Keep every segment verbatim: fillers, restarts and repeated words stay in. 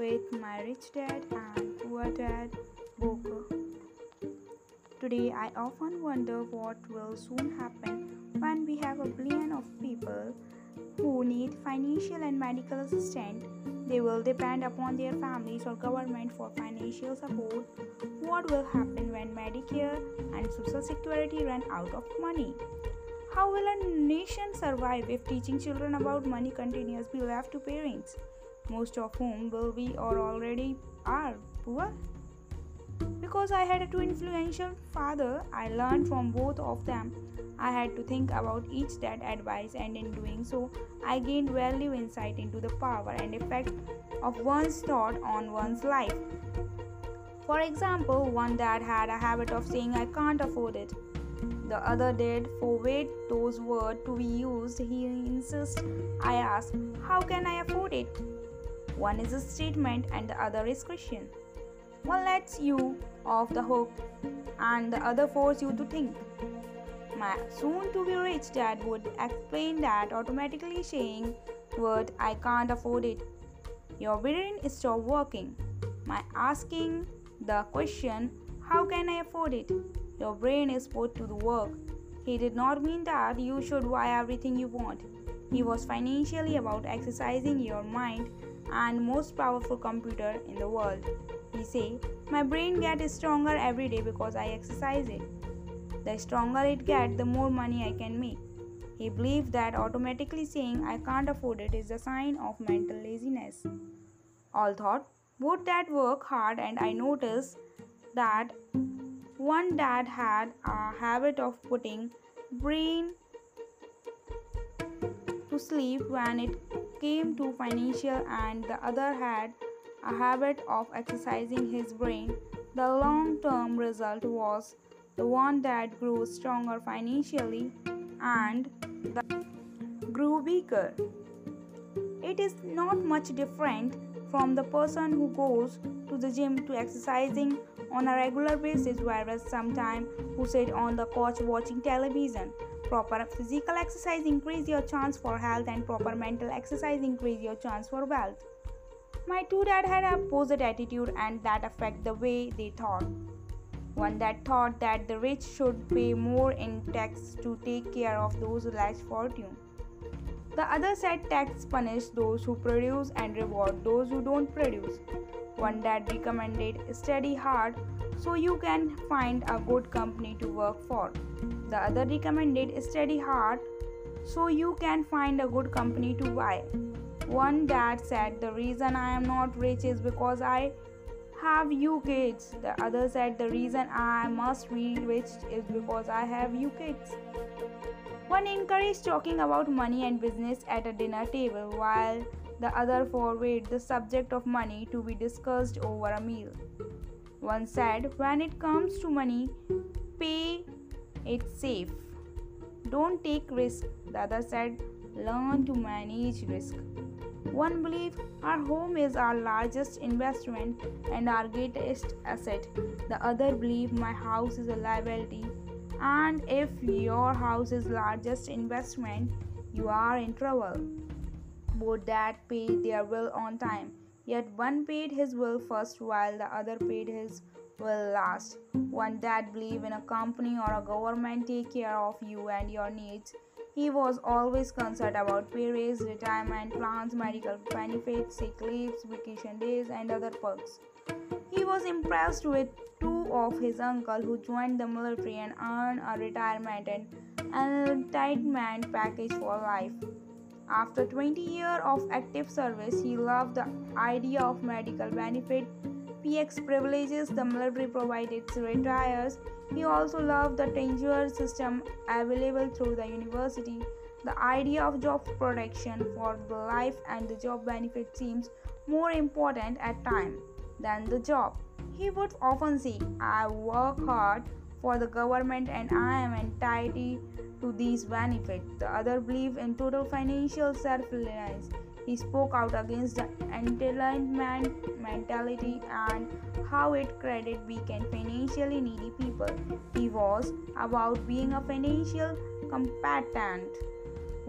with My Rich Dad and Poor Dad Boker. Today I often wonder what will soon happen when we have a billion of people who need financial and medical assistance. They will depend upon their families or government for financial support. What will happen when Medicare and Social Security run out of money? How will a nation survive if teaching children about money continues to be left to parents, most of whom will be or already are poor? Because I had a two influential father, I learned from both of them. I had to think about each dad advice, and in doing so, I gained value insight into the power and effect of one's thought on one's life. For example, one dad had a habit of saying, "I can't afford it." The other did forbade those words to be used. He insists. I ask, "How can I afford it?" One is a statement and the other is question. One lets you off the hook and the other forces you to think. My soon-to-be rich dad would explain that automatically saying word "I can't afford it." Your brain stops working. My asking the question "How can I afford it?" Your brain is put to the work. He did not mean that you should buy everything you want. He was financially about exercising your mind and most powerful computer in the world. He say, "My brain gets stronger every day because I exercise it. The stronger it gets, the more money I can make." He believed that automatically saying "I can't afford it" is a sign of mental laziness. All thought, would dad work hard, and I noticed that one dad had a habit of putting brain to sleep when it came to financial, and the other had a habit of exercising his brain. The long-term result was the one that grew stronger financially and the grew weaker. It is not much different from the person who goes to the gym to exercising on a regular basis, whereas sometime who sit on the couch watching television. Proper physical exercise increase your chance for health, and proper mental exercise increase your chance for wealth. My two dads had an opposite attitude, and that affected the way they thought. One dad thought that the rich should pay more in tax to take care of those with less fortune. The other said tax punish those who produce and reward those who don't produce. One dad recommended study hard so you can find a good company to work for. The other recommended study hard so you can find a good company to buy. One dad said, "The reason I am not rich is because I have you kids." The other said, "The reason I must be rich is because I have you kids." One encouraged talking about money and business at a dinner table, while the other forbade the subject of money to be discussed over a meal. One said, "When it comes to money, pay it safe. Don't take risk." The other said, "Learn to manage risk." One believed our home is our largest investment and our greatest asset. The other believed my house is a liability, and if your house is largest investment, you are in trouble. Both dads paid their will on time, yet one paid his will first while the other paid his will last. One dad believed in a company or a government take care of you and your needs. He was always concerned about pay raise, retirement plans, medical benefits, sick leaves, vacation days, and other perks. He was impressed with two of his uncles who joined the military and earned a retirement and entitlement package for life. After twenty years of active service, he loved the idea of medical benefit, P X privileges the military provided to retirees. He also loved the tenure system available through the university. The idea of job protection for the life and the job benefit seems more important at times than the job. He would often say, "I work hard for the government and I am entitled to these benefits." The other believed in total financial self-reliance. He spoke out against the entitlement mentality and how it credit weak and financially needy people. He was about being a financial combatant.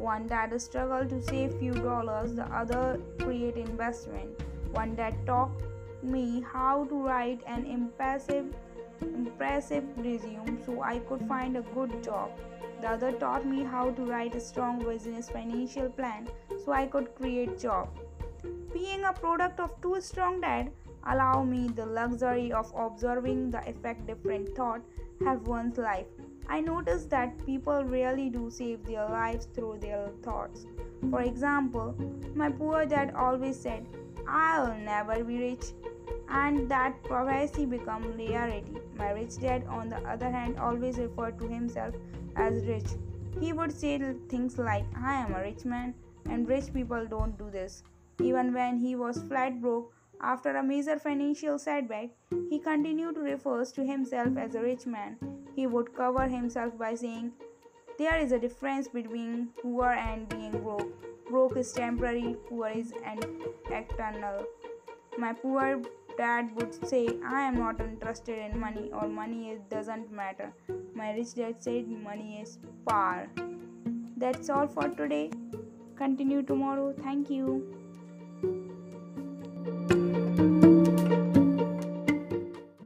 One dad struggled to save few dollars, the other create investment. one that taught me how to write an impressive impressive resume so I could find a good job. The other taught me how to write a strong business financial plan so I could create job. Being a product of two strong dads allow me the luxury of observing the effect different thoughts have one's life. I noticed that people really do save their lives through their thoughts. For example, my poor dad always said, "I'll never be rich," and that prophecy become reality. My rich dad, on the other hand, always referred to himself as rich. He would say things like, "I am a rich man, and rich people don't do this." Even when he was flat broke after a major financial setback, he continued to refer to himself as a rich man. He would cover himself by saying, "There is a difference between poor and being broke. Broke is temporary, poor is eternal." My poor dad would say, "I am not interested in money," or "Money doesn't matter." My rich dad said, "Money is power." That's all for today. Continue tomorrow. Thank you.